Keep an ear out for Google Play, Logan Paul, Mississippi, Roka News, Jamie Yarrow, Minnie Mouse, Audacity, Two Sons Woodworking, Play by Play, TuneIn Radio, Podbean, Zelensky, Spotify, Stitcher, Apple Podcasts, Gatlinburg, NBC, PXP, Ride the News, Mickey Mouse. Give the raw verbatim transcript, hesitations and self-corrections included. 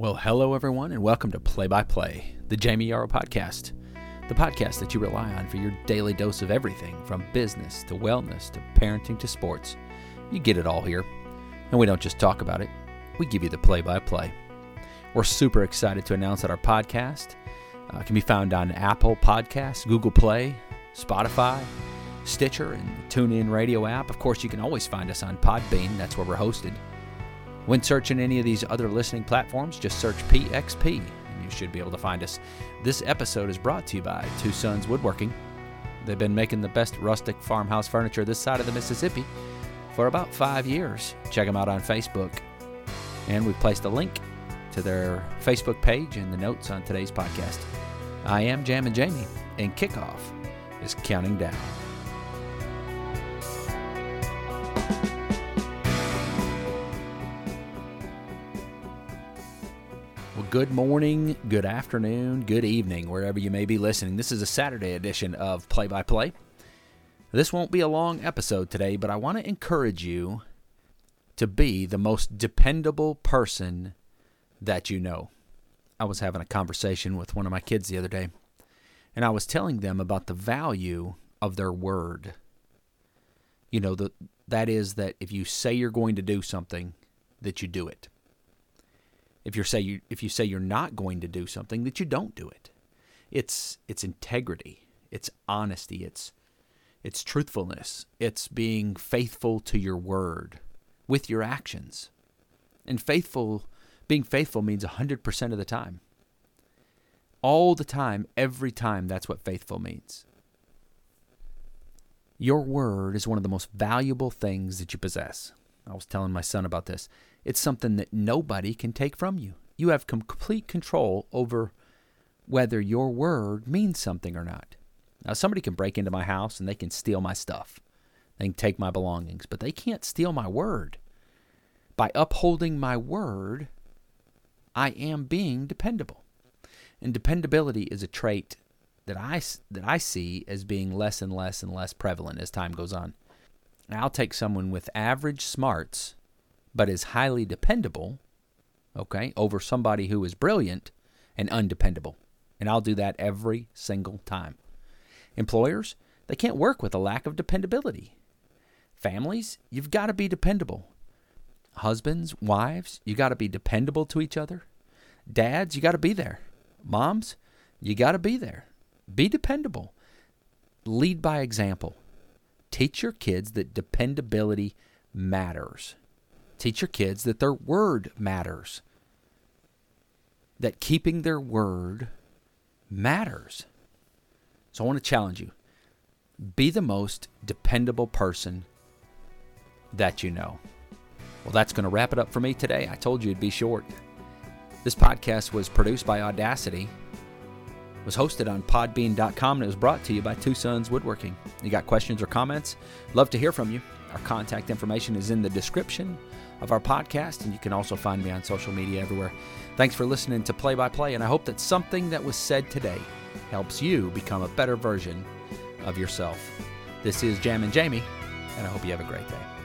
Well, hello everyone, and welcome to Play by Play, the Jamie Yarrow podcast, the podcast that you rely on for your daily dose of everything from business to wellness to parenting to sports. You get it all here, and we don't just talk about it, we give you the play-by-play. We're super excited to announce that our podcast uh, can be found on Apple Podcasts, Google Play, Spotify, Stitcher, and the TuneIn Radio app. Of course, you can always find us on Podbean, that's where we're hosted. When searching any of these other listening platforms, just search P X P and you should be able to find us. This episode is brought to you by Two Sons Woodworking. They've been making the best rustic farmhouse furniture this side of the Mississippi for about five years. Check them out on Facebook. And we've placed a link to their Facebook page in the notes on today's podcast. I am Jammin' Jamie, and kickoff is counting down. Good morning, good afternoon, good evening, wherever you may be listening. This is a Saturday edition of Play by Play. This won't be a long episode today, but I want to encourage you to be the most dependable person that you know. I was having a conversation with one of my kids the other day, and I was telling them about the value of their word. You know, the, that is that if you say you're going to do something, that you do it. If you say you if you say you're not going to do something, that you don't do it. It's it's integrity, it's honesty, it's it's truthfulness, it's being faithful to your word with your actions. And faithful, being faithful means one hundred percent of the time. All the time, every time, that's what faithful means. Your word is one of the most valuable things that you possess. I was telling my son about this. It's something that nobody can take from you. You have complete control over whether your word means something or not. Now, somebody can break into my house and they can steal my stuff. They can take my belongings, but they can't steal my word. By upholding my word, I am being dependable. And dependability is a trait that I, that I see as being less and less and less prevalent as time goes on. Now, I'll take someone with average smarts but is highly dependable, okay, over somebody who is brilliant and undependable. And I'll do that every single time. Employers, they can't work with a lack of dependability. Families, you've got to be dependable. Husbands, wives, you got to be dependable to each other. Dads, you got to be there. Moms, you got to be there. Be dependable. Lead by example. Teach your kids that dependability matters. Teach your kids that their word matters, that keeping their word matters. So I want to challenge you. Be the most dependable person that you know. Well, that's going to wrap it up for me today. I told you it'd be short. This podcast was produced by Audacity, was hosted on podbean dot com, and it was brought to you by Two Sons Woodworking. You got questions or comments? Love to hear from you. Our contact information is in the description of our podcast, and you can also find me on social media everywhere. Thanks for listening to Play by Play, and I hope that something that was said today helps you become a better version of yourself. This is Jammin' Jamie, and I hope you have a great day.